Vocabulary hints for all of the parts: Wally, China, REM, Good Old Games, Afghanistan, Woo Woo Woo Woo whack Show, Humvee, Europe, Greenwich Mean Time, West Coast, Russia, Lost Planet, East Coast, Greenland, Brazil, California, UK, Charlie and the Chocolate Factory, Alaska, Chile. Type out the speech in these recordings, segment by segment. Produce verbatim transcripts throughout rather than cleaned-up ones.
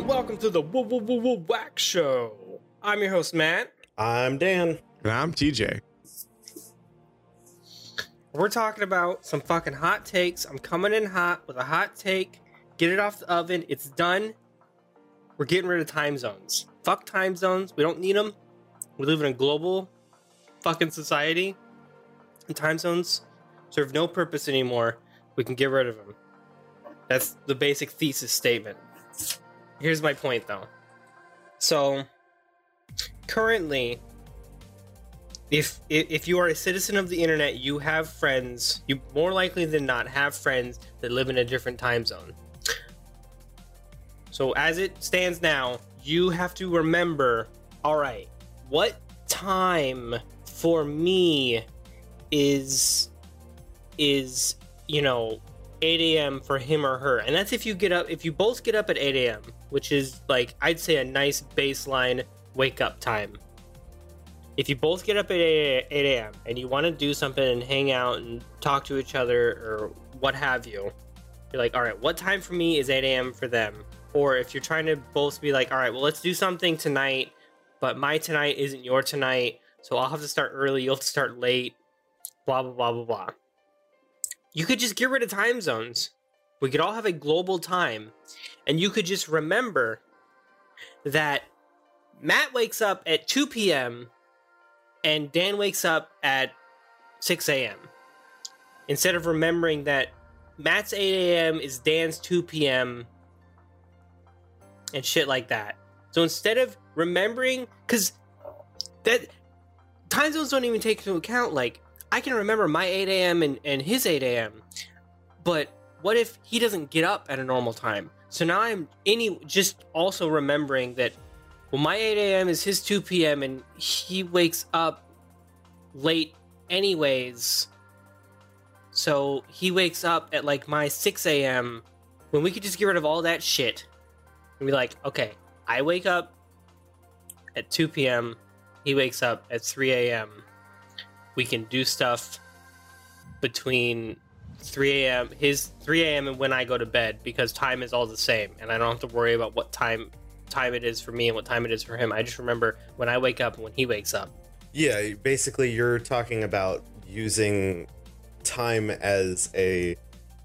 and welcome to the Woo Woo Woo Woo Whack Show. I'm your host, Matt. I'm Dan. And I'm T J. We're talking about some fucking hot takes. I'm coming in hot with a hot take. Get it off the oven. It's done. We're getting rid of time zones. Fuck time zones. We don't need them. We live in a global fucking society. And time zones serve no purpose anymore. We can get rid of them. That's the basic thesis statement. Here's my point, though. So, currently, if if you are a citizen of the internet, you have friends. You more likely than not have friends that live in a different time zone. So, as it stands now, you have to remember, all right, what time for me is is you know eight a m for him or her. And that's if you get up, if you both get up at eight a m, which is like, I'd say a nice baseline wake up time. If you both get up at eight a m and you want to do something and hang out and talk to each other or what have you, you're like, all right, what time for me is eight a m for them? Or if you're trying to both be like, all right, well, let's do something tonight, but my tonight isn't your tonight, so I'll have to start early, you'll have to start late, blah, blah, blah, blah, blah. You could just get rid of time zones. We could all have a global time. And you could just remember that Matt wakes up at two p m and Dan wakes up at six a m Instead of remembering that Matt's eight a m is Dan's two p m and shit like that. So instead of remembering, because that time zones don't even take into account, like, I can remember my eight a m and, and his eight a m But what if he doesn't get up at a normal time? So now I'm any just also remembering that, well, my eight a m is his two p m and he wakes up late anyways. So he wakes up at like my six a m when we could just get rid of all that shit. And be like, okay, I wake up at two p m. He wakes up at three a m We can do stuff between three a m his three a m and when I go to bed, because time is all the same, and I don't have to worry about what time time it is for me and what time it is for him. I just remember when I wake up and when he wakes up. Yeah, basically you're talking about using time as a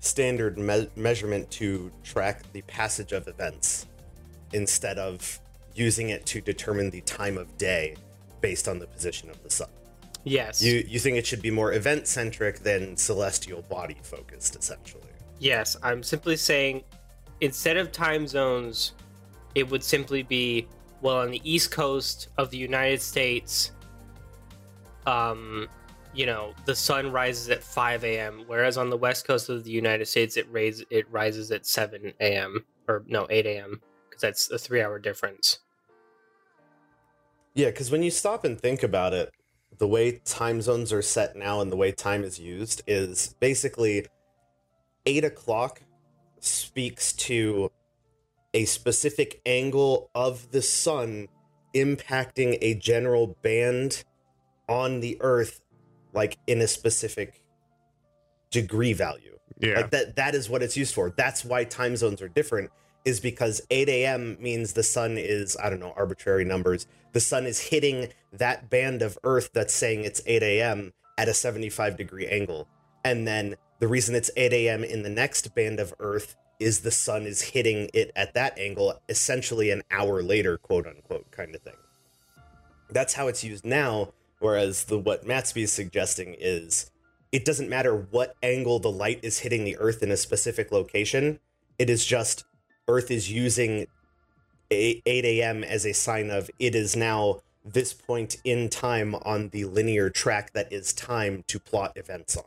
standard me- measurement to track the passage of events, instead of using it to determine the time of day based on the position of the sun. Yes. You you think it should be more event-centric than celestial body-focused, essentially. Yes, I'm simply saying, instead of time zones, it would simply be, well, on the East Coast of the United States, um, you know, the sun rises at five a m, whereas on the West Coast of the United States, it, raise, it rises at seven a m, or no, eight a m, because that's a three-hour difference. Yeah, because when you stop and think about it, the way time zones are set now and the way time is used is basically eight o'clock speaks to a specific angle of the sun impacting a general band on the earth, like in a specific degree value. Yeah. Like that, that is what it's used for. That's why time zones are different, is because eight a m means the sun is, I don't know, arbitrary numbers. The sun is hitting that band of Earth that's saying it's eight a m at a seventy-five degree angle. And then the reason it's eight a m in the next band of Earth is the sun is hitting it at that angle, essentially an hour later, quote unquote, kind of thing. That's how it's used now. Whereas the what Matsby is suggesting is, it doesn't matter what angle the light is hitting the Earth in a specific location. It is just Earth is using eight a m as a sign of it is now this point in time on the linear track that is time to plot events on,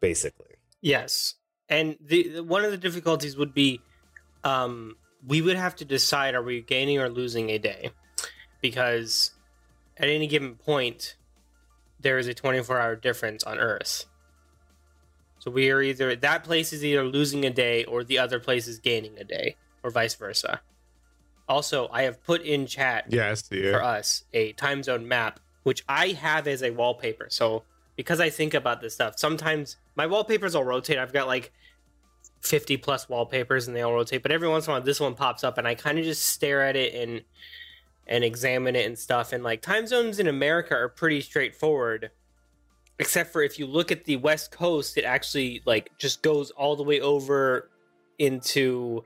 basically. Yes. And the one of the difficulties would be um, we would have to decide, are we gaining or losing a day? Because at any given point, there is a twenty-four hour difference on Earth. So we are either, that place is either losing a day or the other place is gaining a day, or vice versa. Also, I have put in chat yeah, for us a time zone map, which I have as a wallpaper. So because I think about this stuff, sometimes my wallpapers will rotate. I've got like fifty plus wallpapers and they all rotate, but every once in a while this one pops up and I kind of just stare at it and and examine it and stuff. And like time zones in America are pretty straightforward, except for if you look at the West Coast, it actually like just goes all the way over into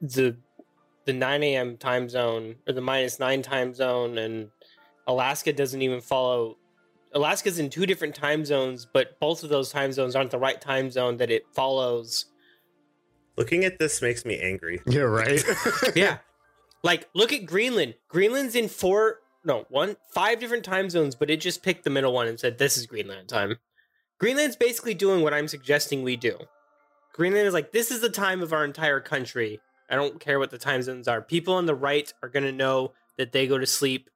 the the nine a.m. time zone or the minus nine time zone. And Alaska doesn't even follow. Alaska's in two different time zones, but both of those time zones aren't the right time zone that it follows. Looking at this makes me angry. Yeah, right. Yeah. Like, look at Greenland. Greenland's in four, no, one, five different time zones, but it just picked the middle one and said, this is Greenland time. Greenland's basically doing what I'm suggesting we do. Greenland is like, this is the time of our entire country. I don't care what the time zones are. People on the right are going to know that they go to sleep,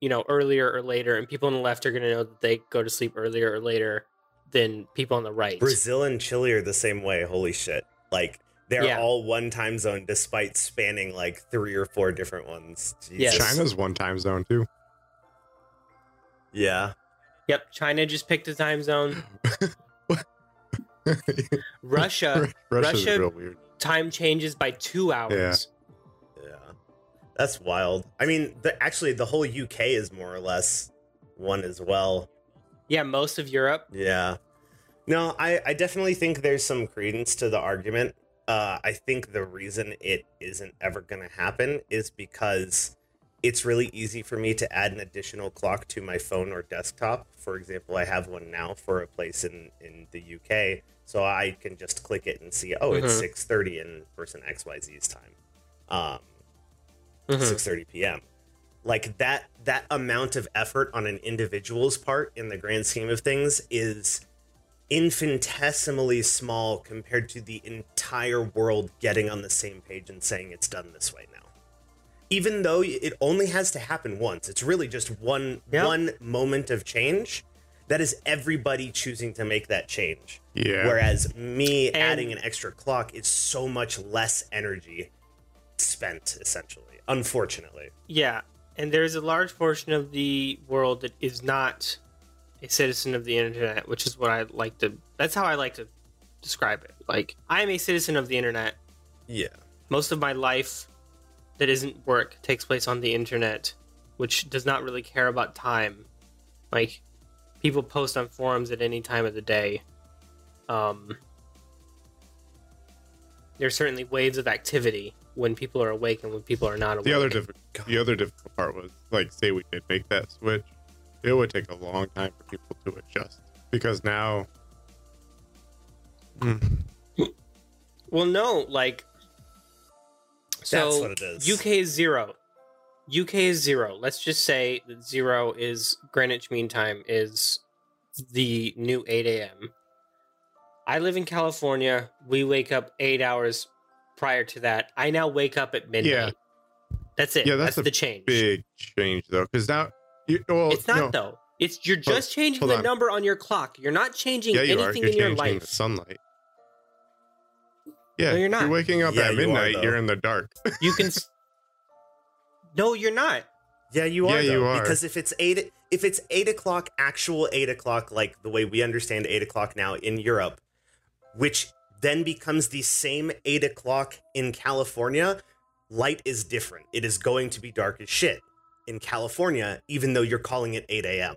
you know, earlier or later, and people on the left are going to know that they go to sleep earlier or later than people on the right. Brazil and Chile are the same way. Holy shit. Like, they're yeah. all one time zone despite spanning like three or four different ones. Yes. China's one time zone too. Yeah. Yep. China just picked a time zone. Russia. Russia's Russia real weird. Time changes by two hours. Yeah. Yeah. That's wild. I mean, the, actually, the whole U K is more or less one as well. Yeah. Most of Europe. Yeah. No, I, I definitely think there's some credence to the argument. Uh, I think the reason it isn't ever going to happen is because it's really easy for me to add an additional clock to my phone or desktop. For example, I have one now for a place in, in the U K, so I can just click it and see, oh, mm-hmm. it's six thirty in person X Y Z's time, um, mm-hmm. six thirty p.m. Like that, that amount of effort on an individual's part in the grand scheme of things is infinitesimally small compared to the entire world getting on the same page and saying it's done this way now. Even though it only has to happen once, it's really just one yep. one moment of change that is everybody choosing to make that change. Yeah. Whereas me and adding an extra clock is so much less energy spent, essentially, unfortunately. Yeah, and there's a large portion of the world that is not a citizen of the internet, which is what I like to, that's how I like to describe it. Like, I'm a citizen of the internet. Yeah. Most of my life that isn't work takes place on the internet, which does not really care about time. Like, people post on forums at any time of the day. Um, there's certainly waves of activity when people are awake and when people are not awake. The other, diff- the other difficult part was, like, say we did make that switch. It would take a long time for people to adjust because now. Mm. Well, no, like. So that's what it is. U K is zero. U K is zero. Let's just say that zero is Greenwich Mean Time is the new eight a.m. I live in California. We wake up eight hours prior to that. I now wake up at midnight. Yeah. That's it. Yeah, that's, that's the change. Big change, though, because now. You, well, it's not no. though. It's you're just hold, changing hold the on. number on your clock. You're not changing yeah, you anything you're in your life. The sunlight. Yeah, no, you're not. You're waking up yeah, at midnight. You are, you're in the dark. You can. No, you're not. Yeah, you are. Yeah, though, you are. Because if it's eight, if it's eight o'clock, actual eight o'clock, like the way we understand eight o'clock now in Europe, which then becomes the same eight o'clock in California, light is different. It is going to be dark as shit in California, even though you're calling it eight a.m.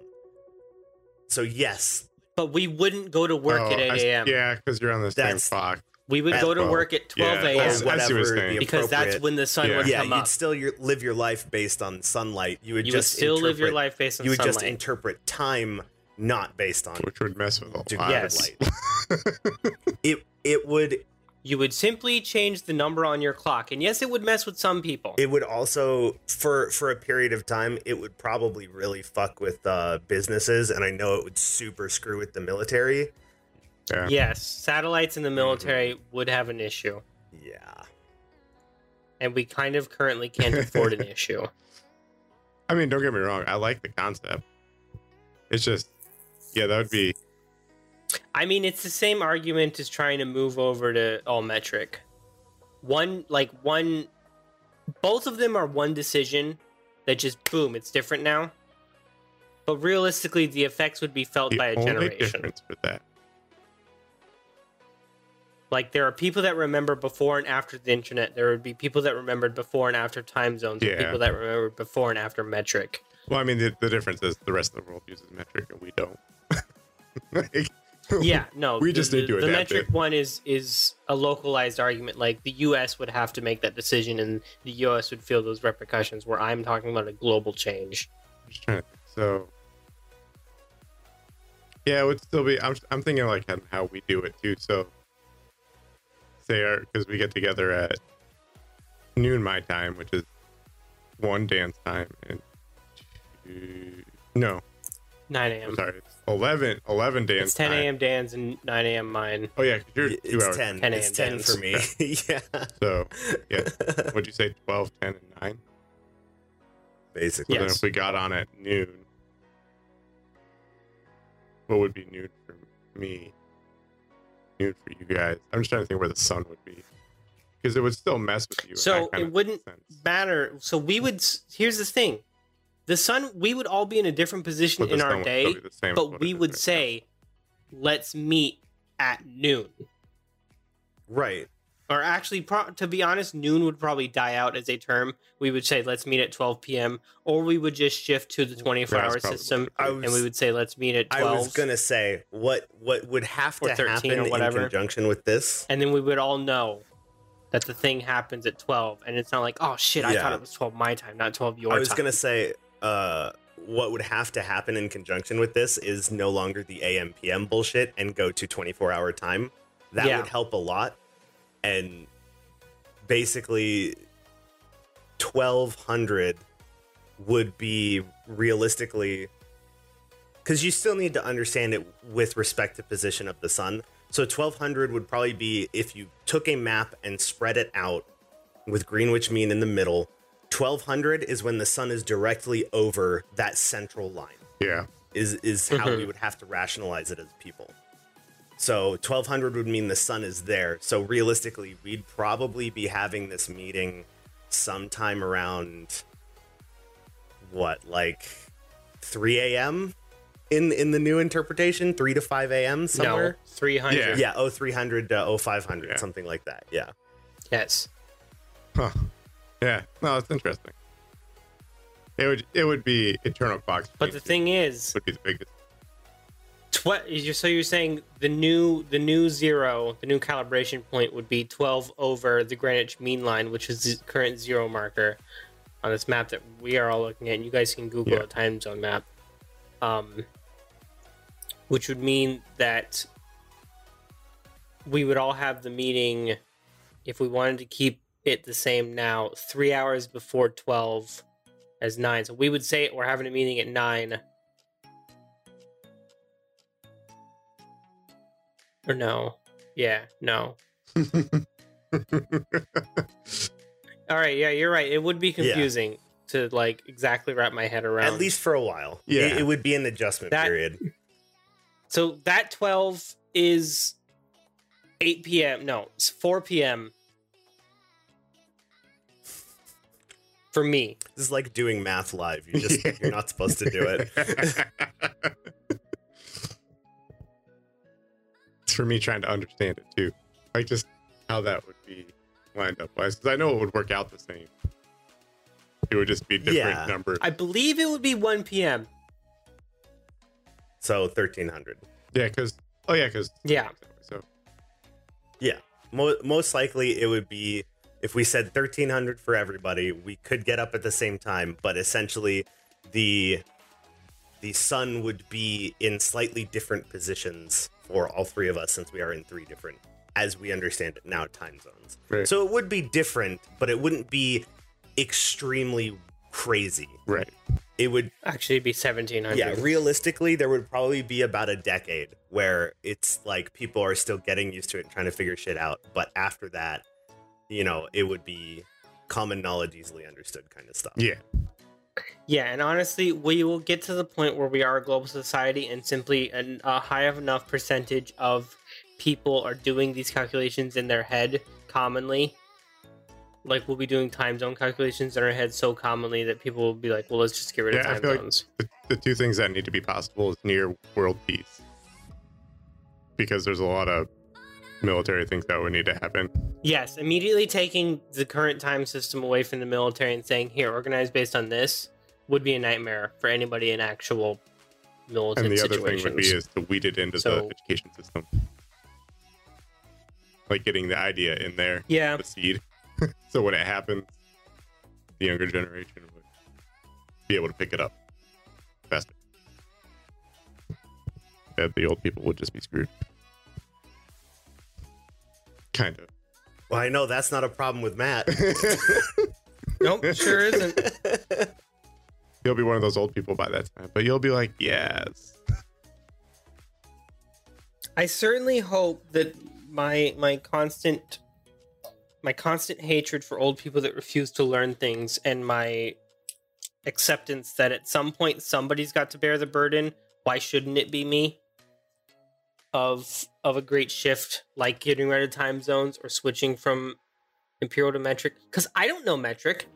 So yes, but we wouldn't go to work oh, at eight a.m. Yeah, because you're on the that's, same clock. We would go to twelve work at twelve a.m. Yeah, whatever, because that's when the sun yeah. would yeah, come up. Yeah, you'd still your, live your life based on sunlight. You would you just would still live your life based on. You would sunlight. Just interpret time not based on, which would mess with all yes. light. it it would. You would simply change the number on your clock. And yes, it would mess with some people. It would also, for for a period of time, it would probably really fuck with uh, businesses. And I know it would super screw with the military. Yeah. Yes, satellites in the military mm-hmm. would have an issue. Yeah. And we kind of currently can't afford an issue. I mean, don't get me wrong. I like the concept. It's just, yeah, that would be... I mean, it's the same argument as trying to move over to all metric. One, like one, both of them are one decision that just, boom, it's different now. But realistically, the effects would be felt the by a only generation. Difference with that Like, there are people that remember before and after the internet. There would be people that remembered before and after time zones. Yeah. And people that remembered before and after metric. Well, I mean, the, the difference is the rest of the world uses metric and we don't. Like, yeah, no. We just the, need to adapt it. The metric it. one is, is a localized argument. Like, the U S would have to make that decision and the U S would feel those repercussions, where I'm talking about a global change. So, yeah, it would still be... I'm, I'm thinking, like, how we do it, too, so... Because we get together at noon my time, which is one dance time, and two, no, nine a m Sorry, it's eleven, eleven dance. It's ten a m dance and nine a m mine. Oh yeah, you're it's two hours. ten, ten it's ten for me. Yeah. So yeah, would you say twelve, ten, and nine? Basically, yes. Then if we got on at noon, what would be noon for me? For you guys, I'm just trying to think where the sun would be, because it would still mess with you. So it wouldn't matter. So we would. Here's the thing: the sun. We would all be in a different position in our day, but we would say, "Let's meet at noon." Right. Or actually, pro- to be honest, noon would probably die out as a term. We would say, "Let's meet at twelve p m" or we would just shift to the twenty-four hour system, and we would say, "Let's meet at twelve." I was gonna say what what would have to happen or whatever in conjunction with this, and then we would all know that the thing happens at twelve, and it's not like, "Oh shit, I yeah. thought it was twelve my time, not twelve your time." I was time. gonna say uh, what would have to happen in conjunction with this is no longer the A M P M bullshit and go to twenty-four hour time. That yeah. would help a lot. And basically, twelve hundred would be realistically, because you still need to understand it with respect to position of the sun. So twelve hundred would probably be, if you took a map and spread it out with Greenwich Mean in the middle, twelve hundred is when the sun is directly over that central line. Yeah, is is how we would have to rationalize it as people. So twelve hundred would mean the sun is there. So realistically, we'd probably be having this meeting sometime around what, like three a m in in the new interpretation, three to five a m somewhere. No, three hundred. Yeah, yeah oh, three hundred to oh, five hundred, yeah. Something like that. Yeah. Yes. Huh. Yeah. No, it's interesting. It would it would be internal clocks. But the thing is, would be the biggest. What is your, so you're saying the new the new zero the new calibration point would be twelve over the Greenwich Mean Line, which is the current zero marker on this map that we are all looking at, and you guys can Google yeah. a time zone map, um which would mean that we would all have the meeting, if we wanted to keep it the same now, three hours before twelve as nine. So we would say we're having a meeting at nine. Or no. Yeah, no. All right, yeah, you're right. It would be confusing yeah. to, like, exactly wrap my head around. At least for a while. Yeah. It, it would be an adjustment that, period. So that twelve is eight p m No, it's four p m for me. This is like doing math live. You just, you're not supposed to do it. For me, trying to understand it too, like just how that would be lined up wise, because I know it would work out the same. It would just be different yeah. numbers. I believe it would be one p m So thirteen hundred. Yeah, because oh yeah, because yeah, so yeah, Mo- most likely it would be, if we said thirteen hundred for everybody, we could get up at the same time, but essentially the the sun would be in slightly different positions. Or all three of us, since we are in three different, as we understand it now, time zones. Right. So it would be different, but it wouldn't be extremely crazy. Right. It would actually be seventeen hundred. Yeah, realistically, there would probably be about a decade where it's like people are still getting used to it and trying to figure shit out. But after that, you know, it would be common knowledge, easily understood kind of stuff. Yeah. Yeah, and honestly, we will get to the point where we are a global society, and simply an, a high enough percentage of people are doing these calculations in their head commonly. Like, we'll be doing time zone calculations in our head so commonly that people will be like, well, let's just get rid yeah, of time I feel zones. Like the, the two things that need to be possible is near world peace. Because there's a lot of military thinks that would need to happen. Yes, immediately taking the current time system away from the military and saying, here, organize based on this would be a nightmare for anybody in actual militant situations. And the situations. Other thing would be is to weed it into so, the education system. Like getting the idea in there, yeah. the seed. So when it happens, the younger generation would be able to pick it up faster. That the old people would just be screwed. Kind of. Well, I know that's not a problem with Matt. Nope, sure isn't. You'll be one of those old people by that time, but you'll be like, yes. I certainly hope that my my constant my constant hatred for old people that refuse to learn things and my acceptance that at some point somebody's got to bear the burden, why shouldn't it be me? Of of a great shift, like getting rid of time zones or switching from imperial to metric, because I don't know metric,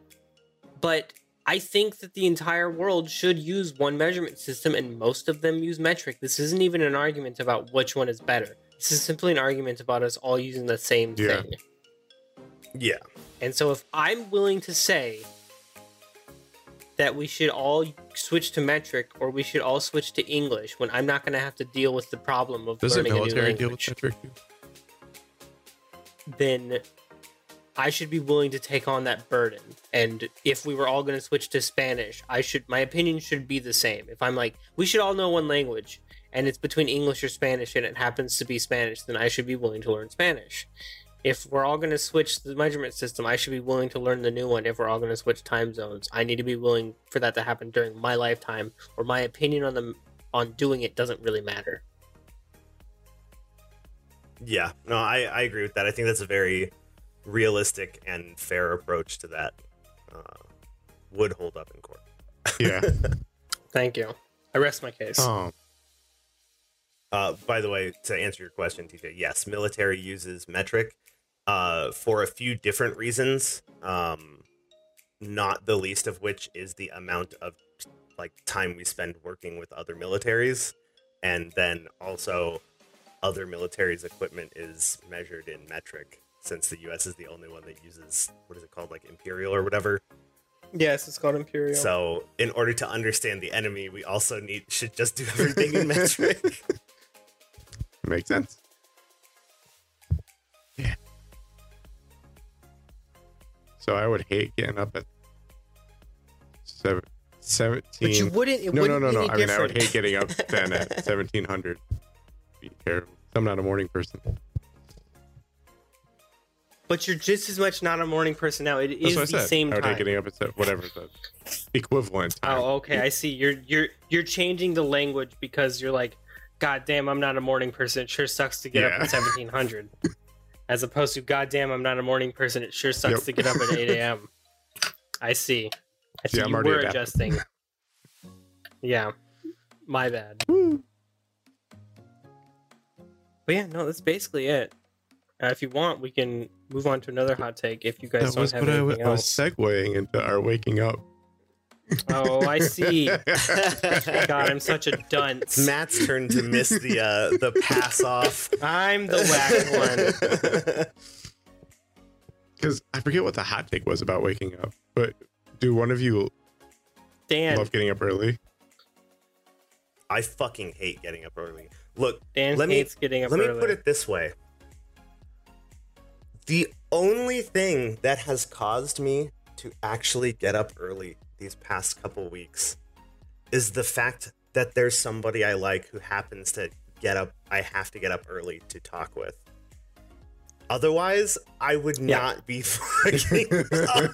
but I think that the entire world should use one measurement system, and most of them use metric. This isn't even an argument about which one is better. This is simply an argument about us all using the same yeah. thing. Yeah. And so if I'm willing to say that we should all switch to metric, or we should all switch to English, when I'm not going to have to deal with the problem of Does learning a new language. Deal with metric? Then I should be willing to take on that burden. And if we were all going to switch to Spanish, I should. My opinion should be the same. If I'm like, we should all know one language, and it's between English or Spanish, and it happens to be Spanish, then I should be willing to learn Spanish. If we're all going to switch the measurement system, I should be willing to learn the new one. If we're all going to switch time zones, I need to be willing for that to happen during my lifetime, or my opinion on the on doing it doesn't really matter. Yeah, no, I, I agree with that. I think that's a very realistic and fair approach to that. Uh, would hold up in court. Yeah. Thank you. I rest my case. Oh. Uh, by the way, to answer your question, T J, yes, military uses metric. Uh, for a few different reasons, um, not the least of which is the amount of like time we spend working with other militaries, and then also other militaries' equipment is measured in metric. Since the U S is the only one that uses, what is it called, like imperial or whatever? Yes, it's called imperial. So, in order to understand the enemy, we also need should just do everything in metric. Makes sense. Yeah. So I would hate getting up at seven, seventeen. But you wouldn't. It no, wouldn't no, no, no, no. I mean, I would hate getting up then at seventeen hundred. Be terrible. I'm not a morning person. But you're just as much not a morning person now. It That's is the said. Same I time. I would hate getting up at whatever the equivalent time. Oh, okay. I see. You're you're you're changing the language because you're like, God damn, I'm not a morning person. It sure sucks to get yeah. up at seventeen hundred. As opposed to, God damn, I'm not a morning person. It sure sucks yep. to get up at eight a.m. I see. I see yeah, you were adjusting. Yeah. My bad. Woo. But yeah, no, that's basically it. Uh, if you want, we can move on to another hot take if you guys that don't have anything I w- else. I was segueing into our waking up. Oh, I see. God, I'm such a dunce. Matt's turn to miss the uh, the pass off. I'm the whack one. Because I forget what the hot take was about waking up, but do one of you Dan. Love getting up early? I fucking hate getting up early. Look, Dan let hates me, getting up let early. Let me put it this way. The only thing that has caused me to actually get up early these past couple weeks is the fact that there's somebody I like who happens to get up. I have to get up early to talk with. Otherwise, I would yeah. not be fucking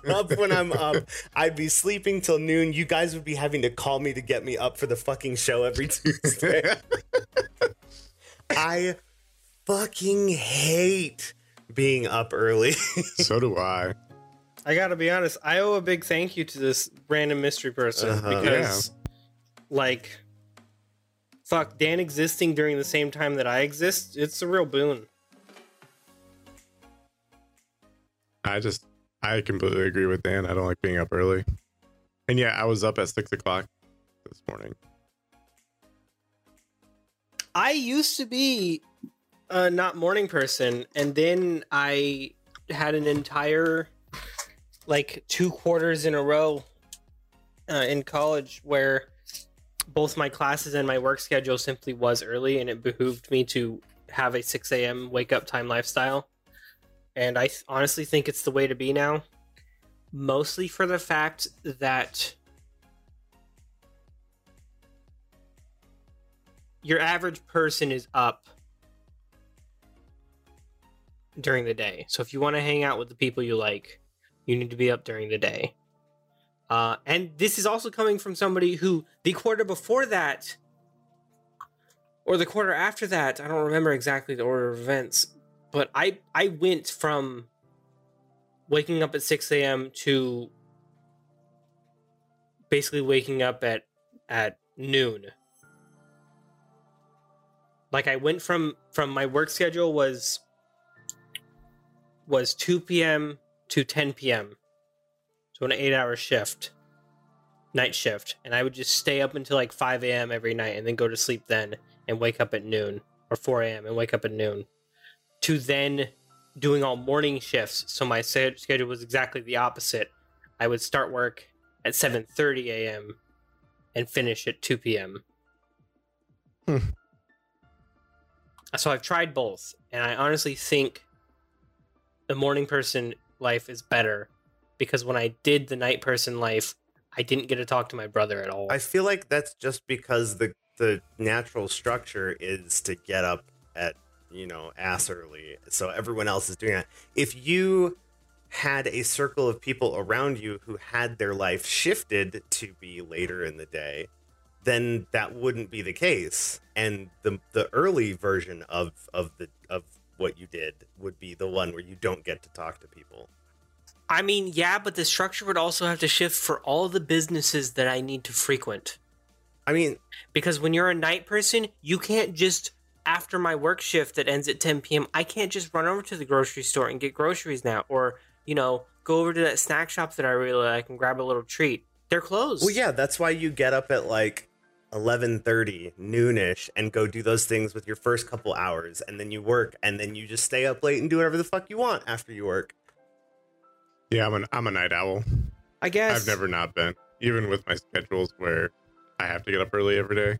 up when I'm up. I'd be sleeping till noon. You guys would be having to call me to get me up for the fucking show every Tuesday. I fucking hate being up early. So do I. I gotta be honest, I owe a big thank you to this random mystery person uh-huh. because, yeah. like, fuck, Dan existing during the same time that I exist, it's a real boon. I just, I completely agree with Dan. I don't like being up early. And yeah, I was up at six o'clock this morning. I used to be uh, not morning person, and then I had an entire like two quarters in a row uh, in college where both my classes and my work schedule simply was early, and it behooved me to have a six a.m. wake up time lifestyle. And I th- honestly think it's the way to be now, mostly for the fact that your average person is up during the day. So if you want to hang out with the people you like, you need to be up during the day. Uh, and this is also coming from somebody who the quarter before that, or the quarter after that, I don't remember exactly the order of events, but I, I went from waking up at six a.m. to basically waking up at, at noon. Like I went from, from my work schedule was, was two p.m. to ten p.m. So an eight hour shift, night shift. And I would just stay up until like five a.m. every night and then go to sleep then and wake up at noon, or four a.m. and wake up at noon, to then doing all morning shifts. So my schedule was exactly the opposite. I would start work at seven thirty a.m. and finish at two p.m. Hmm. So I've tried both, and I honestly think the morning person life is better, because when I did the night person life, I didn't get to talk to my brother at all. I feel like that's just because the, the natural structure is to get up at, you know, ass early. So everyone else is doing that. If you had a circle of people around you who had their life shifted to be later in the day, then that wouldn't be the case. And the the early version of of the of what you did would be the one where you don't get to talk to people. I mean, yeah, but the structure would also have to shift for all the businesses that I need to frequent. I mean, because when you're a night person, you can't just, after my work shift that ends at ten p.m., I can't just run over to the grocery store and get groceries now, or, you know, go over to that snack shop that I really like and grab a little treat. They're closed. Well, yeah, that's why you get up at like eleven thirty, noonish, and go do those things with your first couple hours, and then you work, and then you just stay up late and do whatever the fuck you want after you work. Yeah, I'm an I'm a night owl. I guess I've never not been, even with my schedules where I have to get up early every day.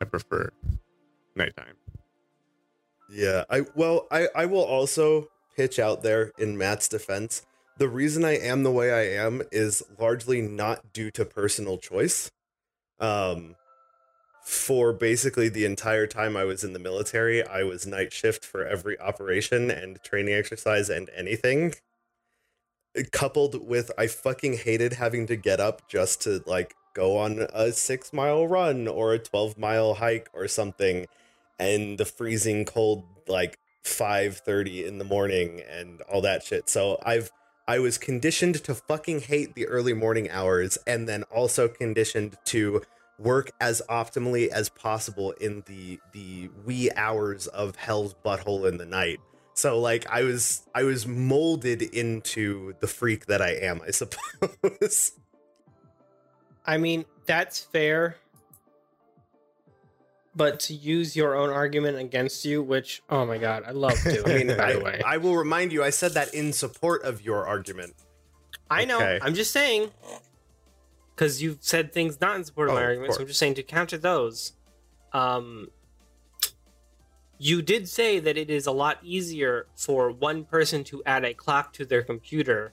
I prefer nighttime. Yeah, I well, I I will also pitch out there in Matt's defense. The reason I am the way I am is largely not due to personal choice. Um, for basically the entire time I was in the military, I was night shift for every operation and training exercise and anything. Coupled with, I fucking hated having to get up just to like go on a six mile run or a twelve mile hike or something, and the freezing cold, like five thirty in the morning and all that shit. So I've, I was conditioned to fucking hate the early morning hours, and then also conditioned to work as optimally as possible in the the wee hours of hell's butthole in the night. So like I was I was molded into the freak that I am, I suppose. I mean, that's fair. But to use your own argument against you, which, oh my God, I love doing. I mean, by the way, I will remind you, I said that in support of your argument. I know. Okay. I'm just saying, because you've said things not in support of oh, my argument. Of so I'm just saying to counter those. Um, you did say that it is a lot easier for one person to add a clock to their computer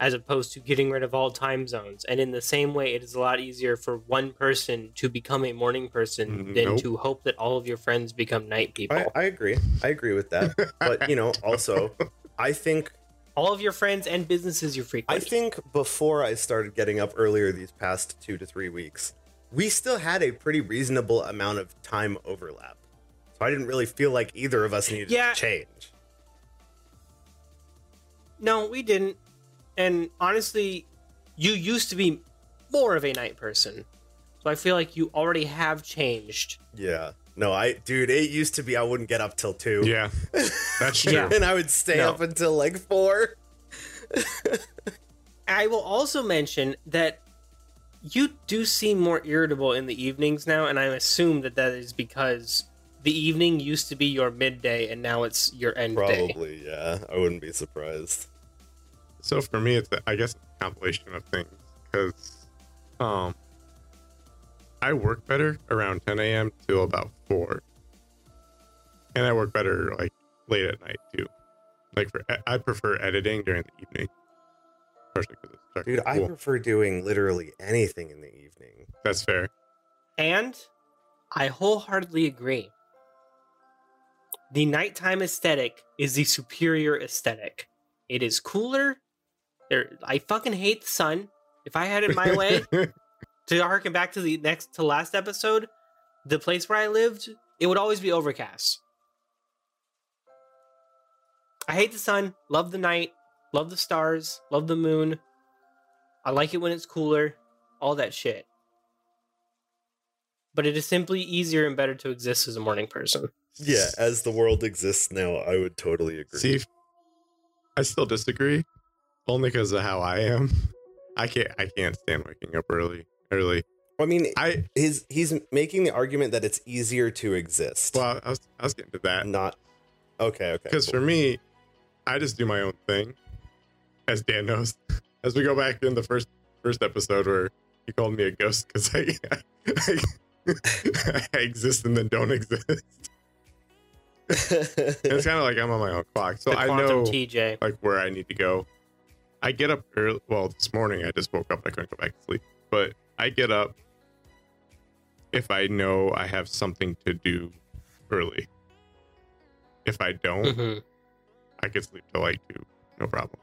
as opposed to getting rid of all time zones. And in the same way, it is a lot easier for one person to become a morning person than nope. to hope that all of your friends become night people. I, I agree. I agree with that. But, you know, also, I think... all of your friends and businesses you frequent. I think before I started getting up earlier these past two to three weeks, we still had a pretty reasonable amount of time overlap. So I didn't really feel like either of us needed yeah. to change. No, we didn't. And honestly, you used to be more of a night person, so I feel like you already have changed. Yeah. No, I, dude, it used to be I wouldn't get up till two. Yeah, that's true. Yeah. And I would stay no. up until like four. I will also mention that you do seem more irritable in the evenings now, and I assume that that is because the evening used to be your midday, and now it's your end Probably, day. Probably, yeah. I wouldn't be surprised. So for me, it's, I guess, a compilation of things. Because um, I work better around ten a.m. till about four. And I work better, like, late at night, too. Like, for, I prefer editing during the evening. Especially because it's dark. Dude, I cool. prefer doing literally anything in the evening. That's fair. And I wholeheartedly agree. The nighttime aesthetic is the superior aesthetic. It is cooler. There, I fucking hate the sun. If I had it my way, to harken back to the next to last episode, the place where I lived, it would always be overcast. I hate the sun. Love the night. Love the stars. Love the moon. I like it when it's cooler. All that shit. But it is simply easier and better to exist as a morning person. Yeah, as the world exists now, I would totally agree. See, I still disagree, only because of how I am. I can't. I can't stand waking up early. Early. I mean, I his he's making the argument that it's easier to exist. Well, I was, I was getting to that. Not okay. Okay. Because cool. for me, I just do my own thing, as Dan knows. As we go back in the first first episode where he called me a ghost because I. I I exist and then don't exist. It's kind of like I'm on my own clock, so I know T J. Like where I need to go. I get up early. Well, this morning I just woke up. I couldn't go back to sleep, but I get up if I know I have something to do early. If I don't, mm-hmm. I could sleep till like two, no problem.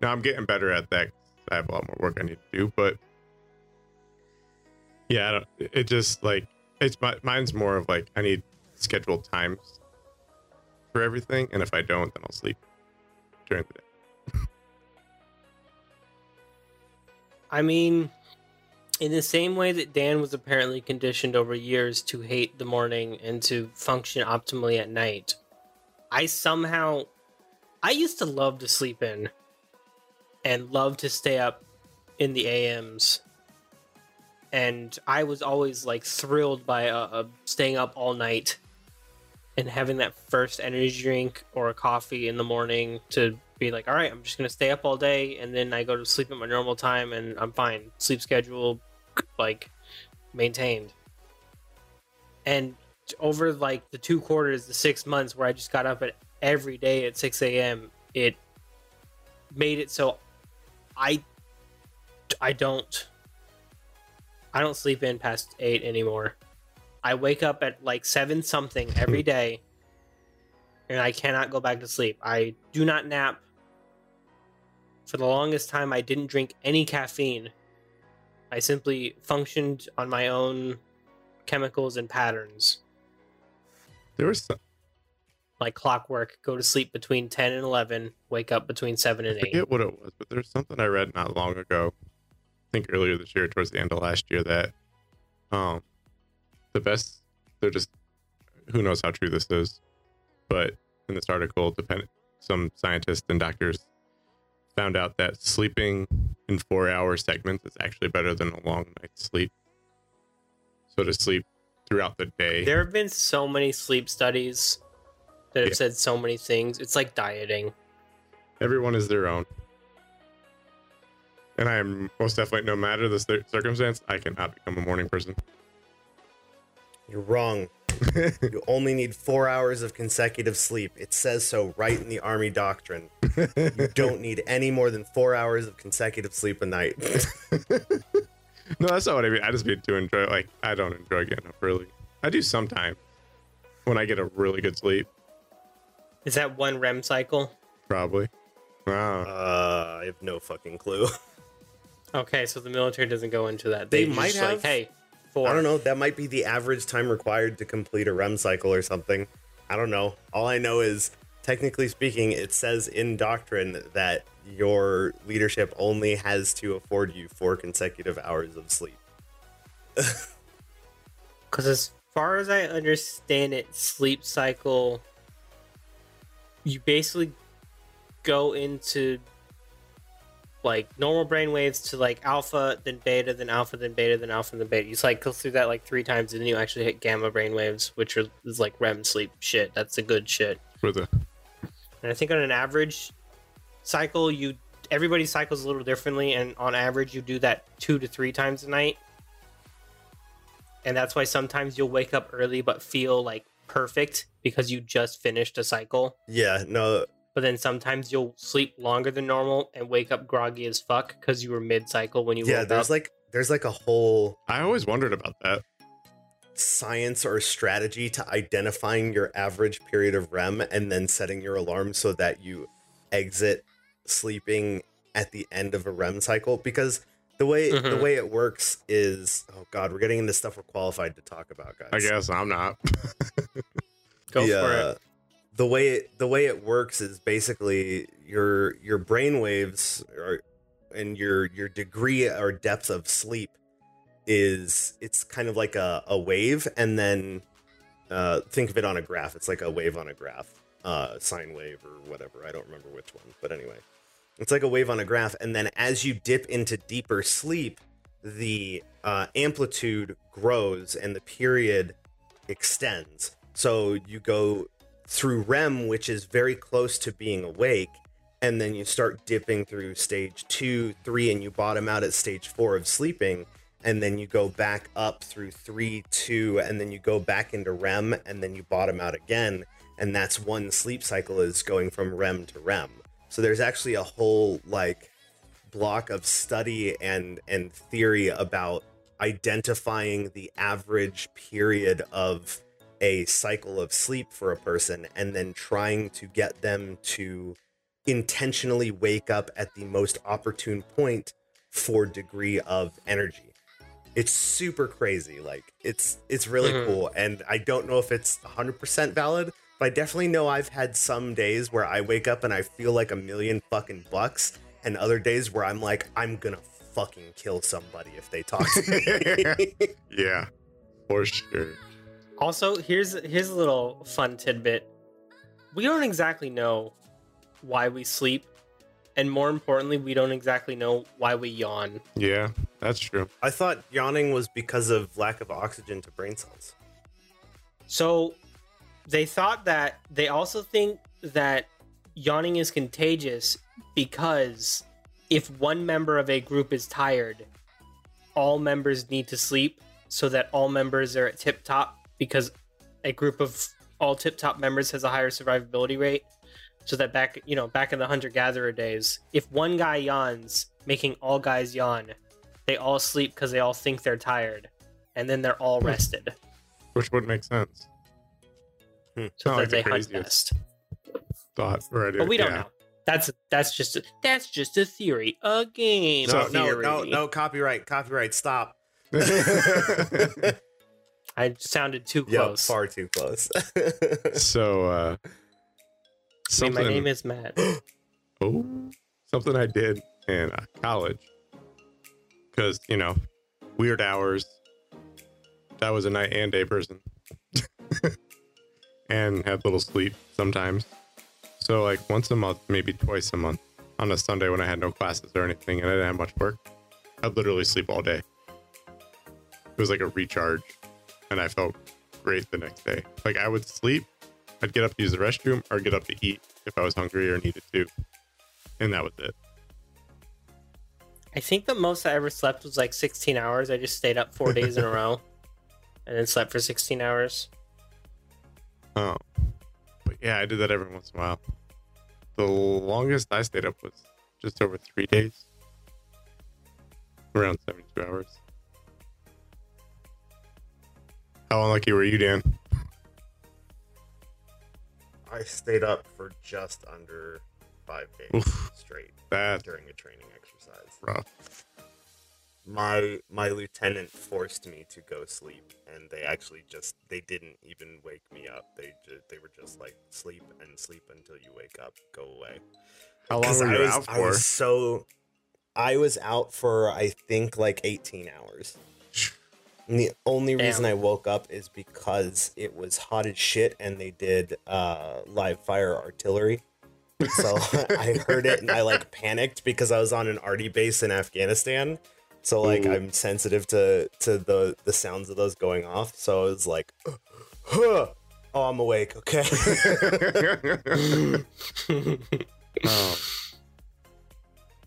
Now I'm getting better at that. I have a lot more work I need to do, but. Yeah, I don't, it just like it's my, mine's more of like I need scheduled times for everything, and if I don't, then I'll sleep during the day. I mean, in the same way that Dan was apparently conditioned over years to hate the morning and to function optimally at night, I somehow I used to love to sleep in and love to stay up in the A Ms. And I was always like thrilled by uh, staying up all night and having that first energy drink or a coffee in the morning to be like, all right, I'm just going to stay up all day. And then I go to sleep at my normal time and I'm fine. Sleep schedule, like maintained. And over like the two quarters, the six months where I just got up at every day at six a.m., it made it so I, I don't. I don't sleep in past eight anymore. I wake up at like seven something every day and I cannot go back to sleep. I do not nap. For the longest time, I didn't drink any caffeine. I simply functioned on my own chemicals and patterns. There was some... like clockwork, go to sleep between ten and eleven, wake up between seven and eight. I forget what it was, but there's something I read not long ago. I think earlier this year, towards the end of last year, that um, the best, they're just, who knows how true this is, but in this article, depend, some scientists and doctors found out that sleeping in four hour segments is actually better than a long night's sleep. So to sleep throughout the day. There have been so many sleep studies that have yeah. said so many things. It's like dieting. Everyone is their own. And I am most definitely, no matter the circumstance, I cannot become a morning person. You're wrong. You only need four hours of consecutive sleep. It says so right in the Army doctrine. You don't need any more than four hours of consecutive sleep a night. No, that's not what I mean. I just mean to enjoy. Like, I don't enjoy getting up early. I do sometimes when I get a really good sleep. Is that one REM cycle? Probably. Wow. Uh, I have no fucking clue. Okay, so the military doesn't go into that. They, they might have. Like, hey, four. I don't know. That might be the average time required to complete a REM cycle or something. I don't know. All I know is, technically speaking, it says in doctrine that your leadership only has to afford you four consecutive hours of sleep. Because as far as I understand it, sleep cycle, you basically go into like normal brain waves to like alpha, then beta, then alpha, then beta, then alpha, then beta. You cycle through that like three times, and then you actually hit gamma brain waves, which are, is like REM sleep shit. That's the good shit. Brother. And I think on an average cycle, you everybody cycles a little differently, and on average, you do that two to three times a night. And that's why sometimes you'll wake up early but feel like perfect because you just finished a cycle. Yeah, no. But then sometimes you'll sleep longer than normal and wake up groggy as fuck because you were mid-cycle when you yeah, woke up. Yeah, there's like there's like a whole. I always wondered about that. Science or strategy to identifying your average period of REM and then setting your alarm so that you exit sleeping at the end of a REM cycle, because the way mm-hmm. the way it works is, oh god, we're getting into stuff we're qualified to talk about, guys. I guess I'm not. Go the, for uh, it. The way it, the way it works is basically your your brain waves are, and your your degree or depth of sleep is, it's kind of like a, a wave, and then uh, think of it on a graph. It's like a wave on a graph, uh, sine wave or whatever. I don't remember which one, but anyway, it's like a wave on a graph. And then as you dip into deeper sleep, the uh, amplitude grows and the period extends. So you go through REM, which is very close to being awake, and then you start dipping through stage two, three, and you bottom out at stage four of sleeping. And then you go back up through three, two, and then you go back into REM, and then you bottom out again. And that's one sleep cycle, is going from REM to REM. So there's actually a whole like block of study and, and theory about identifying the average period of a cycle of sleep for a person, and then trying to get them to intentionally wake up at the most opportune point for degree of energy. It's super crazy. Like it's, it's really mm-hmm. cool. And I don't know if it's one hundred percent valid, but I definitely know I've had some days where I wake up and I feel like a million fucking bucks, and other days where I'm like, I'm going to fucking kill somebody if they talk to me. Yeah, for sure. Also, here's, here's a little fun tidbit. We don't exactly know why we sleep. And more importantly, we don't exactly know why we yawn. Yeah, that's true. I thought yawning was because of lack of oxygen to brain cells. So they thought that, they also think that yawning is contagious because if one member of a group is tired, all members need to sleep so that all members are at tip top, because a group of all tip top members has a higher survivability rate. So that back, you know, back in the hunter-gatherer days, if one guy yawns, making all guys yawn, they all sleep because they all think they're tired, and then they're all rested. Which would make sense. Hmm. So that they hunt best. Thought right here. But we don't yeah. know. That's that's just a, that's just a theory, a game no, theory. No, no, no, copyright, copyright, stop. I sounded too close. Yep, far too close. So. uh Something, hey, my name is Matt. Oh, something I did in uh, college, because, you know, weird hours. That was a night and day person, and had little sleep sometimes. So like once a month, maybe twice a month, on a Sunday when I had no classes or anything and I didn't have much work, I'd literally sleep all day. It was like a recharge, and I felt great the next day. Like I would sleep, I'd get up to use the restroom, or get up to eat if I was hungry or needed to. And that was it. I think the most I ever slept was like sixteen hours. I just stayed up four days in a row and then slept for sixteen hours. Oh. But yeah, I did that every once in a while. The longest I stayed up was just over three days. Around seventy-two hours. How unlucky were you, Dan? I stayed up for just under five days Oof, straight during a training exercise. Rough. My my lieutenant forced me to go sleep, and they actually just they didn't even wake me up. They just, they were just like, sleep and sleep until you wake up. Go away. How long were you was, out for? I was so I was out for I think like eighteen hours. And the only reason Damn. I woke up is because it was hot as shit and they did uh, live fire artillery. So I heard it and I like panicked because I was on an Arty base in Afghanistan. So like Ooh. I'm sensitive to to the the sounds of those going off. So I was like, huh. Oh, I'm awake. Okay. Oh.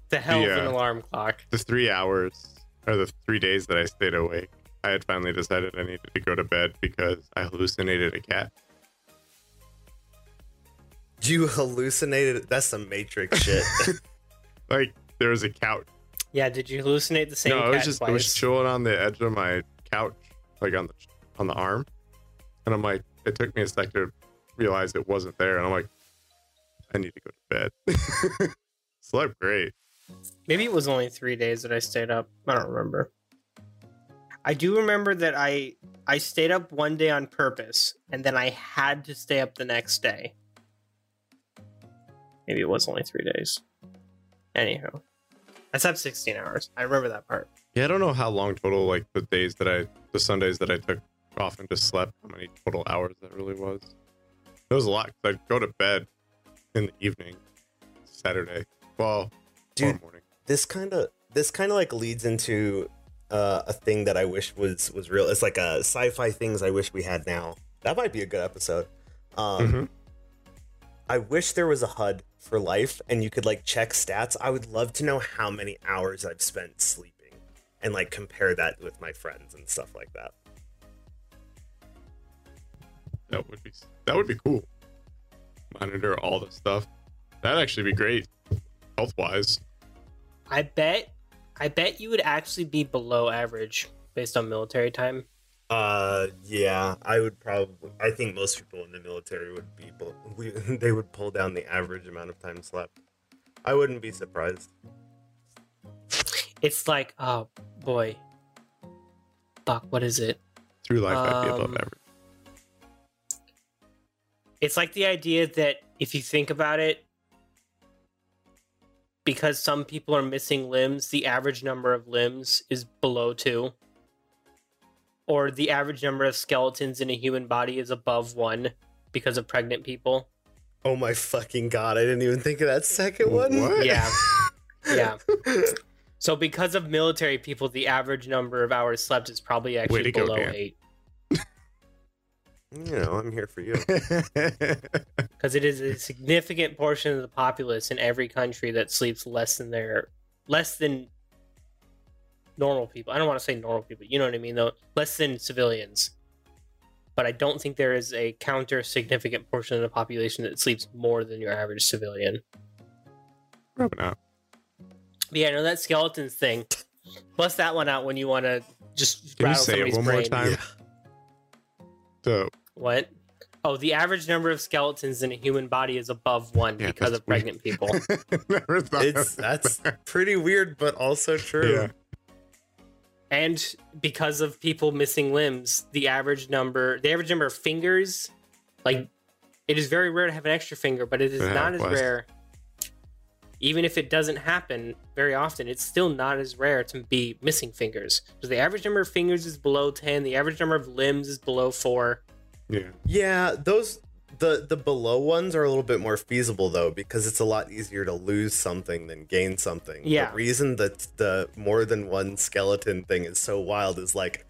The hell yeah. of an alarm clock. The three hours or the three days that I stayed awake, I had finally decided I needed to go to bed because I hallucinated a cat. You hallucinated? That's some Matrix shit. Like, there was a couch. Yeah, did you hallucinate the same no, cat? No, I was just twice? I was chilling on the edge of my couch, like on the on the arm. And I'm like, it took me a second to realize it wasn't there. And I'm like, I need to go to bed. Slept great. Maybe it was only three days that I stayed up. I don't remember. I do remember that I I stayed up one day on purpose, and then I had to stay up the next day. Maybe it was only three days. Anyhow, I slept sixteen hours. I remember that part. Yeah, I don't know how long total, like the days that I, the Sundays that I took off and just slept, how many total hours that really was. It was a lot. I'd go to bed in the evening, Saturday. Well, dude, morning. This kind of this kind of like leads into uh, a thing that I wish was was real. It's like a sci-fi things I wish we had now. That might be a good episode. Um, mm-hmm. I wish there was a H U D for life and you could like check stats. I would love to know how many hours I've spent sleeping and like compare that with my friends and stuff like that. That would be that would be cool. Monitor all the stuff. That'd actually be great health wise. I bet I bet you would actually be below average based on military time. Uh, yeah, I would probably, I think most people in the military would be, we, they would pull down the average amount of time slept. I wouldn't be surprised. It's like, oh boy, fuck, what is it? Through life, um, I'd be above average. It's like the idea that if you think about it, because some people are missing limbs, the average number of limbs is below two. Or the average number of skeletons in a human body is above one because of pregnant people. Oh my fucking god, I didn't even think of that second one. What? Yeah. Yeah. So because of military people, the average number of hours slept is probably actually below go, eight. You know, I'm here for you. Because it is a significant portion of the populace in every country that sleeps less than their... less than... normal people. I don't want to say normal people. You know what I mean, though. Less than civilians. But I don't think there is a counter significant portion of the population that sleeps more than your average civilian. Probably not. But yeah, no, that skeletons thing. Bust that one out when you want to just Can rattle somebody's brain. Can you say it one brain. More time? So. What? Oh, the average number of skeletons in a human body is above one yeah, because of pregnant weird. People. Never thought it's, that's pretty weird, but also true. Yeah. And because of people missing limbs, the average number, the average number of fingers, like it is very rare to have an extra finger, but it is yeah, not as blessed. Rare. Even if it doesn't happen very often, it's still not as rare to be missing fingers. Because the average number of fingers is below ten. The average number of limbs is below four. Yeah. Yeah. Those, the, the below ones are a little bit more feasible though, because it's a lot easier to lose something than gain something. Yeah. The reason that the more than one skeleton thing is so wild is like,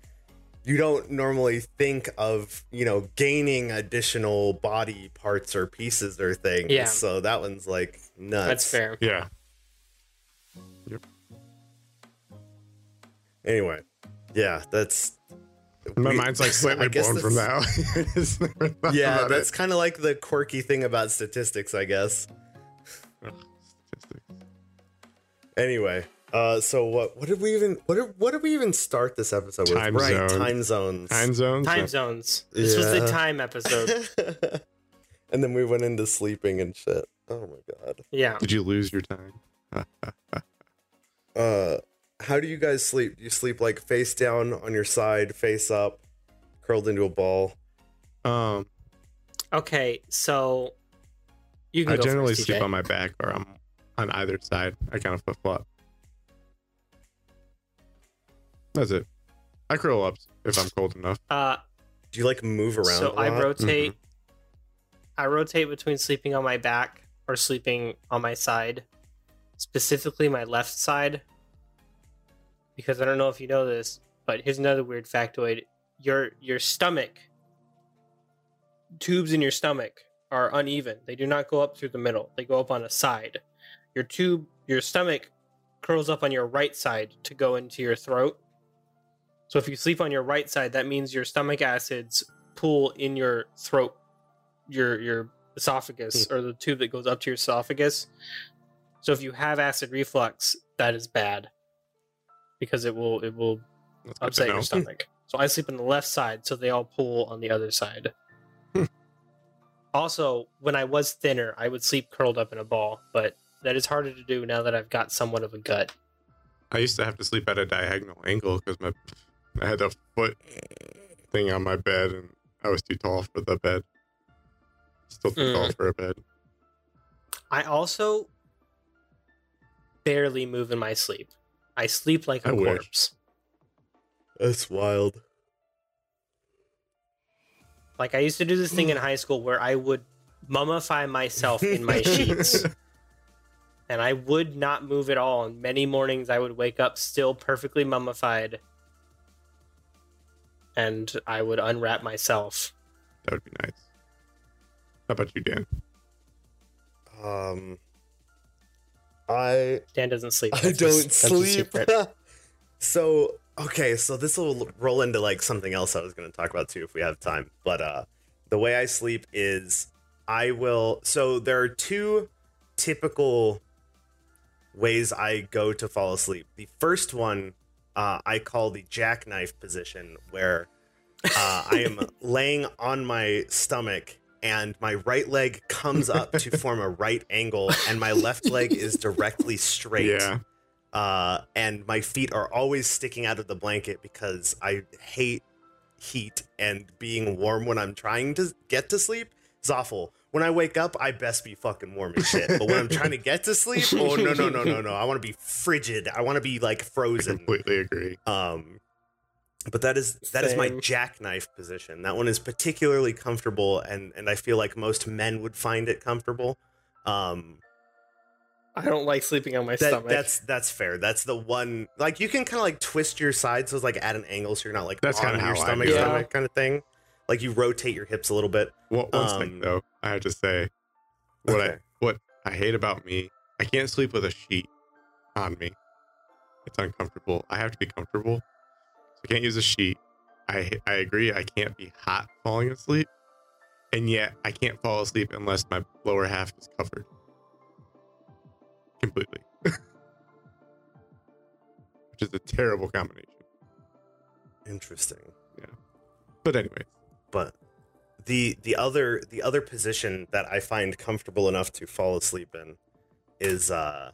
you don't normally think of, you know, gaining additional body parts or pieces or things. Yeah. So that one's like nuts. That's fair. Yeah. Yep. Anyway. Yeah. That's. My we, mind's like slightly blown from that. Yeah, that's kind of like the quirky thing about statistics, I guess. Statistics. Anyway, uh, so what? What did we even? What did? What did we even start this episode with? Time right, zone. time zones. Time zones. Time zones. This yeah. was the time episode. And then we went into sleeping and shit. Oh my god. Yeah. Did you lose your time? uh. How do you guys sleep? Do you sleep like face down on your side, face up, curled into a ball? Um. Okay, so you can I go generally first, sleep D J. On my back, or I'm on either side. I kind of flip flop. That's it. I curl up if I'm cold enough. Uh, do you like move around? So a lot? I rotate. Mm-hmm. I rotate between sleeping on my back are sleeping on my side, specifically my left side, because I don't know if you know this, but here's another weird factoid. Your your stomach, tubes in your stomach are uneven. They do not go up through the middle. They go up on a side. Your tube, your stomach curls up on your right side to go into your throat. So if you sleep on your right side, that means your stomach acids pool in your throat, your your esophagus, hmm. or the tube that goes up to your esophagus. So if you have acid reflux, that is bad, because it will it will That's upset your stomach. So I sleep on the left side, so they all pool on the other side. Hmm. Also, when I was thinner, I would sleep curled up in a ball, but that is harder to do now that I've got somewhat of a gut. I used to have to sleep at a diagonal angle because my I had a foot thing on my bed, and I was too tall for the bed. Still too mm. tall for a bed. I also barely move in my sleep. I sleep like a I corpse. Wish. That's wild. Like, I used to do this thing in high school where I would mummify myself in my sheets. And I would not move at all. And many mornings I would wake up still perfectly mummified. And I would unwrap myself. That would be nice. How about you, Dan? Um, I... Dan doesn't sleep. That's I don't his, sleep. So, okay. So this will roll into like something else I was going to talk about too if we have time. But uh, the way I sleep is I will... So there are two typical ways I go to fall asleep. The first one uh, I call the jackknife position, where uh, I am laying on my stomach and my right leg comes up to form a right angle and my left leg is directly straight. Yeah. Uh, and my feet are always sticking out of the blanket because I hate heat, and being warm when I'm trying to get to sleep is awful. When I wake up, I best be fucking warm as shit. But when I'm trying to get to sleep, oh, no, no, no, no, no. I want to be frigid. I want to be, like, frozen. I completely agree. Um, but that is that Same. is my jackknife position. That one is particularly comfortable, and, and I feel like most men would find it comfortable. Um, I don't like sleeping on my that, stomach. That's that's fair. That's the one. Like, you can kind of, like, twist your sides, so it's, like, at an angle, so you're not, like, that's on your stomach, yeah. stomach kind of thing. Like, you rotate your hips a little bit. Well, one um, thing, though, I have to say, what okay. I what I hate about me, I can't sleep with a sheet on me. It's uncomfortable. I have to be comfortable. So I can't use a sheet. I I agree. I can't be hot falling asleep. And yet, I can't fall asleep unless my lower half is covered. Completely. Which is a terrible combination. Interesting. Yeah. But anyway. But the the other the other position that I find comfortable enough to fall asleep in is uh,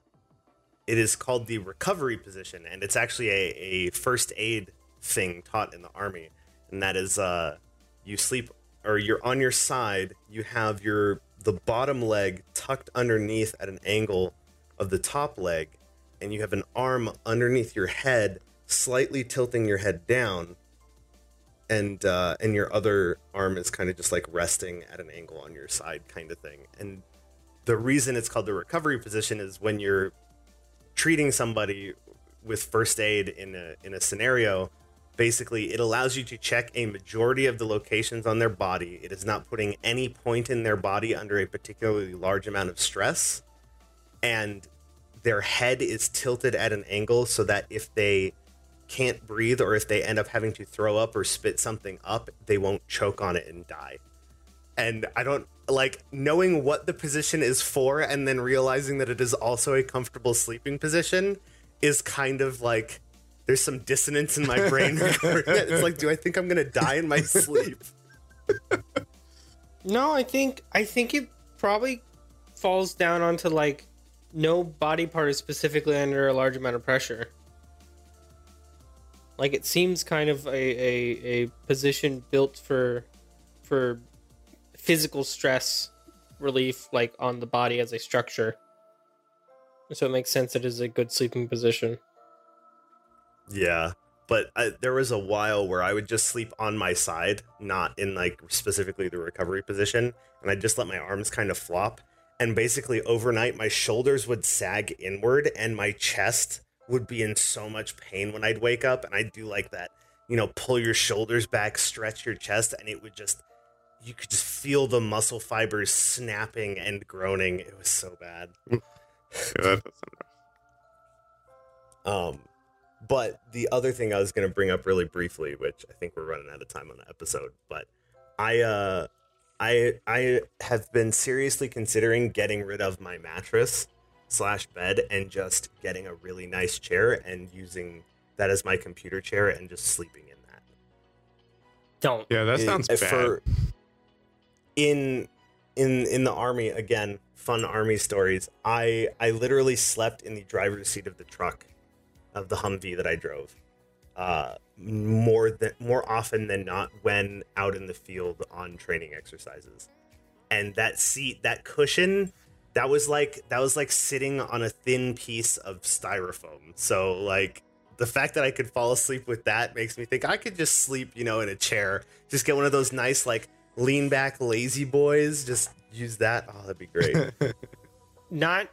it is called the recovery position, and it's actually a, a first aid thing taught in the Army, and that is uh, you sleep or you're on your side, you have your the bottom leg tucked underneath at an angle of the top leg, and you have an arm underneath your head, slightly tilting your head down. And uh, and your other arm is kind of just like resting at an angle on your side kind of thing. And the reason it's called the recovery position is when you're treating somebody with first aid in a, in a scenario, basically it allows you to check a majority of the locations on their body. It is not putting any point in their body under a particularly large amount of stress. And their head is tilted at an angle so that if they can't breathe, or if they end up having to throw up or spit something up, they won't choke on it and die. And I don't like knowing what the position is for, and then realizing that it is also a comfortable sleeping position is kind of like there's some dissonance in my brain. It's like, do I think I'm gonna die in my sleep? No, I think I think it probably falls down onto like no body part is specifically under a large amount of pressure. Like, it seems kind of a, a, a position built for for physical stress relief, like, on the body as a structure. So it makes sense it is a good sleeping position. Yeah, but I, there was a while where I would just sleep on my side, not in, like, specifically the recovery position, and I'd just let my arms kind of flop. And basically overnight, my shoulders would sag inward and my chest would be in so much pain when I'd wake up. And I'd do like that, you know, pull your shoulders back, stretch your chest, and it would just, you could just feel the muscle fibers snapping and groaning. It was so bad. Yeah, um, but the other thing I was going to bring up really briefly, which I think we're running out of time on the episode, but I, uh, I, I have been seriously considering getting rid of my mattress slash bed and just getting a really nice chair and using that as my computer chair and just sleeping in that. Don't. Yeah, that sounds it, bad. For, in, in, in the Army, again, fun Army stories. I, I literally slept in the driver's seat of the truck of the Humvee that I drove. Uh, more than more often than not when out in the field on training exercises. And that seat, that cushion, that was like that was like sitting on a thin piece of styrofoam. So like the fact that I could fall asleep with that makes me think I could just sleep, you know, in a chair. Just get one of those nice like lean back lazy boys. Just use that. Oh, that'd be great. Not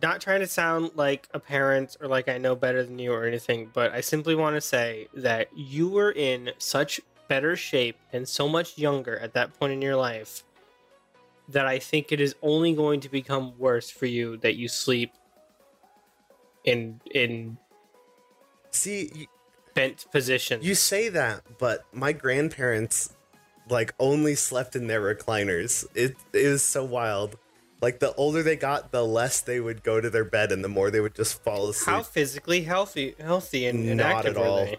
Not trying to sound like a parent or like I know better than you or anything, but I simply want to say that you were in such better shape and so much younger at that point in your life that I think it is only going to become worse for you that you sleep in in see you, bent positions. You say that, but my grandparents like only slept in their recliners. It, it is so wild. Like, the older they got, the less they would go to their bed and the more they would just fall asleep. How physically healthy healthy, and, and active are they? Not at all.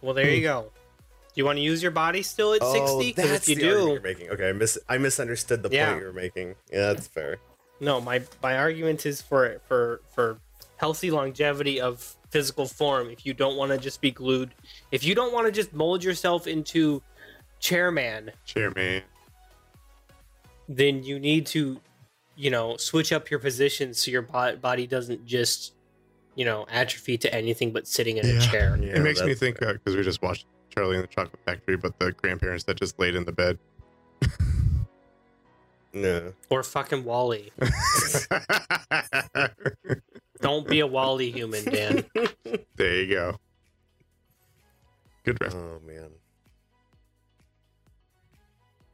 Well, there you go. Do you want to use your body still at oh, sixty? Because if you do... You're making. Okay, I, mis- I misunderstood the yeah. point you were making. Yeah, that's fair. No, my, my argument is for, for, for healthy longevity of physical form. If you don't want to just be glued... If you don't want to just mold yourself into chairman... Chairman. Then you need to... you know, switch up your position so your body doesn't just, you know, atrophy to anything but sitting in yeah. a chair. Yeah, it makes me think, because uh, we just watched Charlie and the Chocolate Factory, but the grandparents that just laid in the bed. No. Or fucking Wally. Don't be a Wally human, Dan. There you go. Good reference. Oh, man.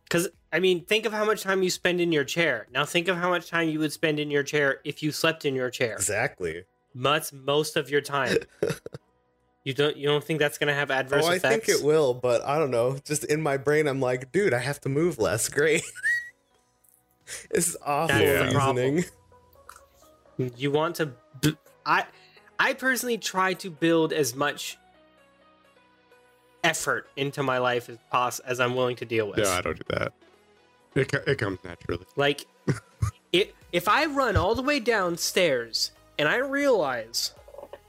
Because, I mean, think of how much time you spend in your chair. Now think of how much time you would spend in your chair if you slept in your chair. Exactly. That's most of your time. you don't you don't think that's going to have adverse oh, effects? I think it will, but I don't know. Just in my brain, I'm like, dude, I have to move less. Great. This is awful yeah. reasoning. You want to... B- I, I personally try to build as much... effort into my life as poss- as I'm willing to deal with. No, I don't do that. It, it comes naturally. Like, it, if I run all the way downstairs and I realize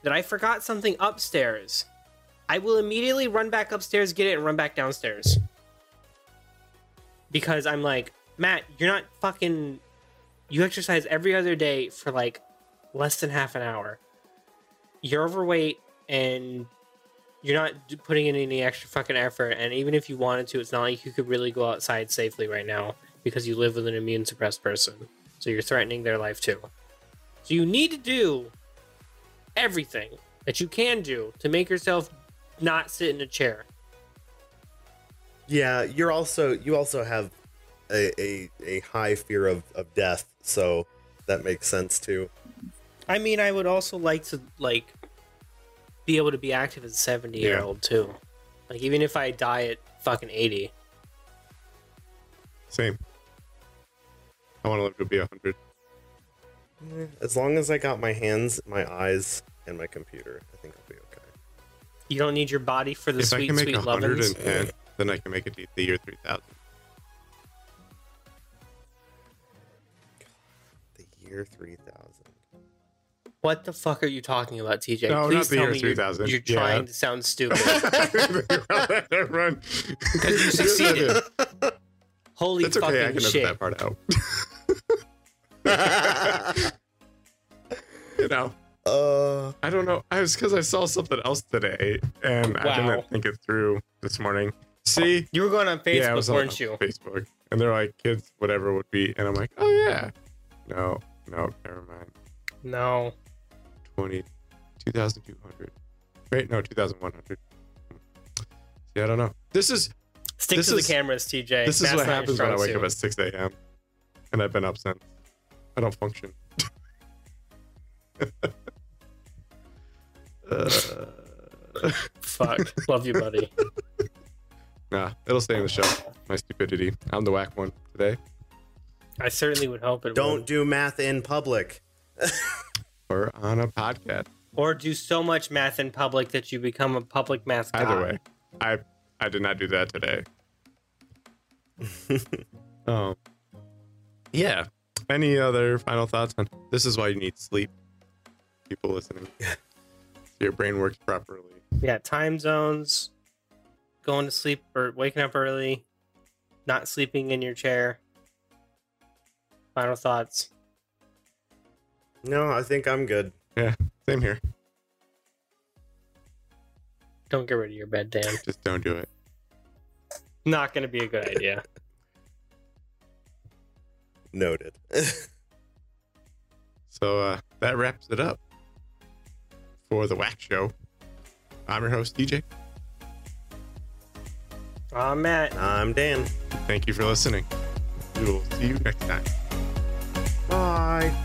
that I forgot something upstairs, I will immediately run back upstairs, get it, and run back downstairs. Because I'm like, Matt, you're not fucking... You exercise every other day for, like, less than half an hour. You're overweight and... You're not putting in any extra fucking effort, and even if you wanted to, it's not like you could really go outside safely right now because you live with an immune-suppressed person. So you're threatening their life, too. So you need to do everything that you can do to make yourself not sit in a chair. Yeah, you're also you also have a, a, a high fear of, of death, so that makes sense, too. I mean, I would also like to, like... be able to be active as a seventy yeah. year old too. Like even if I die at fucking eighty. Same. I want to live to be one hundred. As long as I got my hands, my eyes, and my computer, I think I'll be okay. You don't need your body for the if sweet, I can make sweet lovings. Then I can make it the year three thousand. The year three thousand. What the fuck are you talking about, T J? No, please not the tell year me three thousand. You're, you're yeah. trying to sound stupid. Because you succeeded. Holy That's fucking okay. I can shit. Edit that part out. You know, uh, I don't know. I was because I saw something else today, and wow. I didn't think it through this morning. See, you were going on Facebook, yeah, I was on, weren't on you? Facebook, and they're like, kids, whatever would be, and I'm like, oh yeah. No, no, never mind. No. twenty, two thousand two hundred. Wait, no, two thousand one hundred. Yeah, I don't know. This is... Stick this to is, the cameras, T J. This That's is what happens when I wake soon. up at six a m And I've been up since. I don't function. uh, Fuck. Love you, buddy. Nah, it'll stay in the show. My stupidity. I'm the whack one today. I certainly would hope it Don't would. do math in public. Or on a podcast. Or do so much math in public that you become a public math guy. Either way. I... I did not do that today. Oh, yeah. Any other final thoughts on this? Is why you need sleep. People listening, your brain works properly. Yeah, time zones, going to sleep or waking up early, not sleeping in your chair. Final thoughts? No, I think I'm good. Yeah, same here. Don't get rid of your bed, Dan. Just don't do it. Not going to be a good idea. Noted. So uh, that wraps it up for the Whack Show. I'm your host, D J. I'm Matt. I'm Dan. Thank you for listening. We will see you next time. Bye.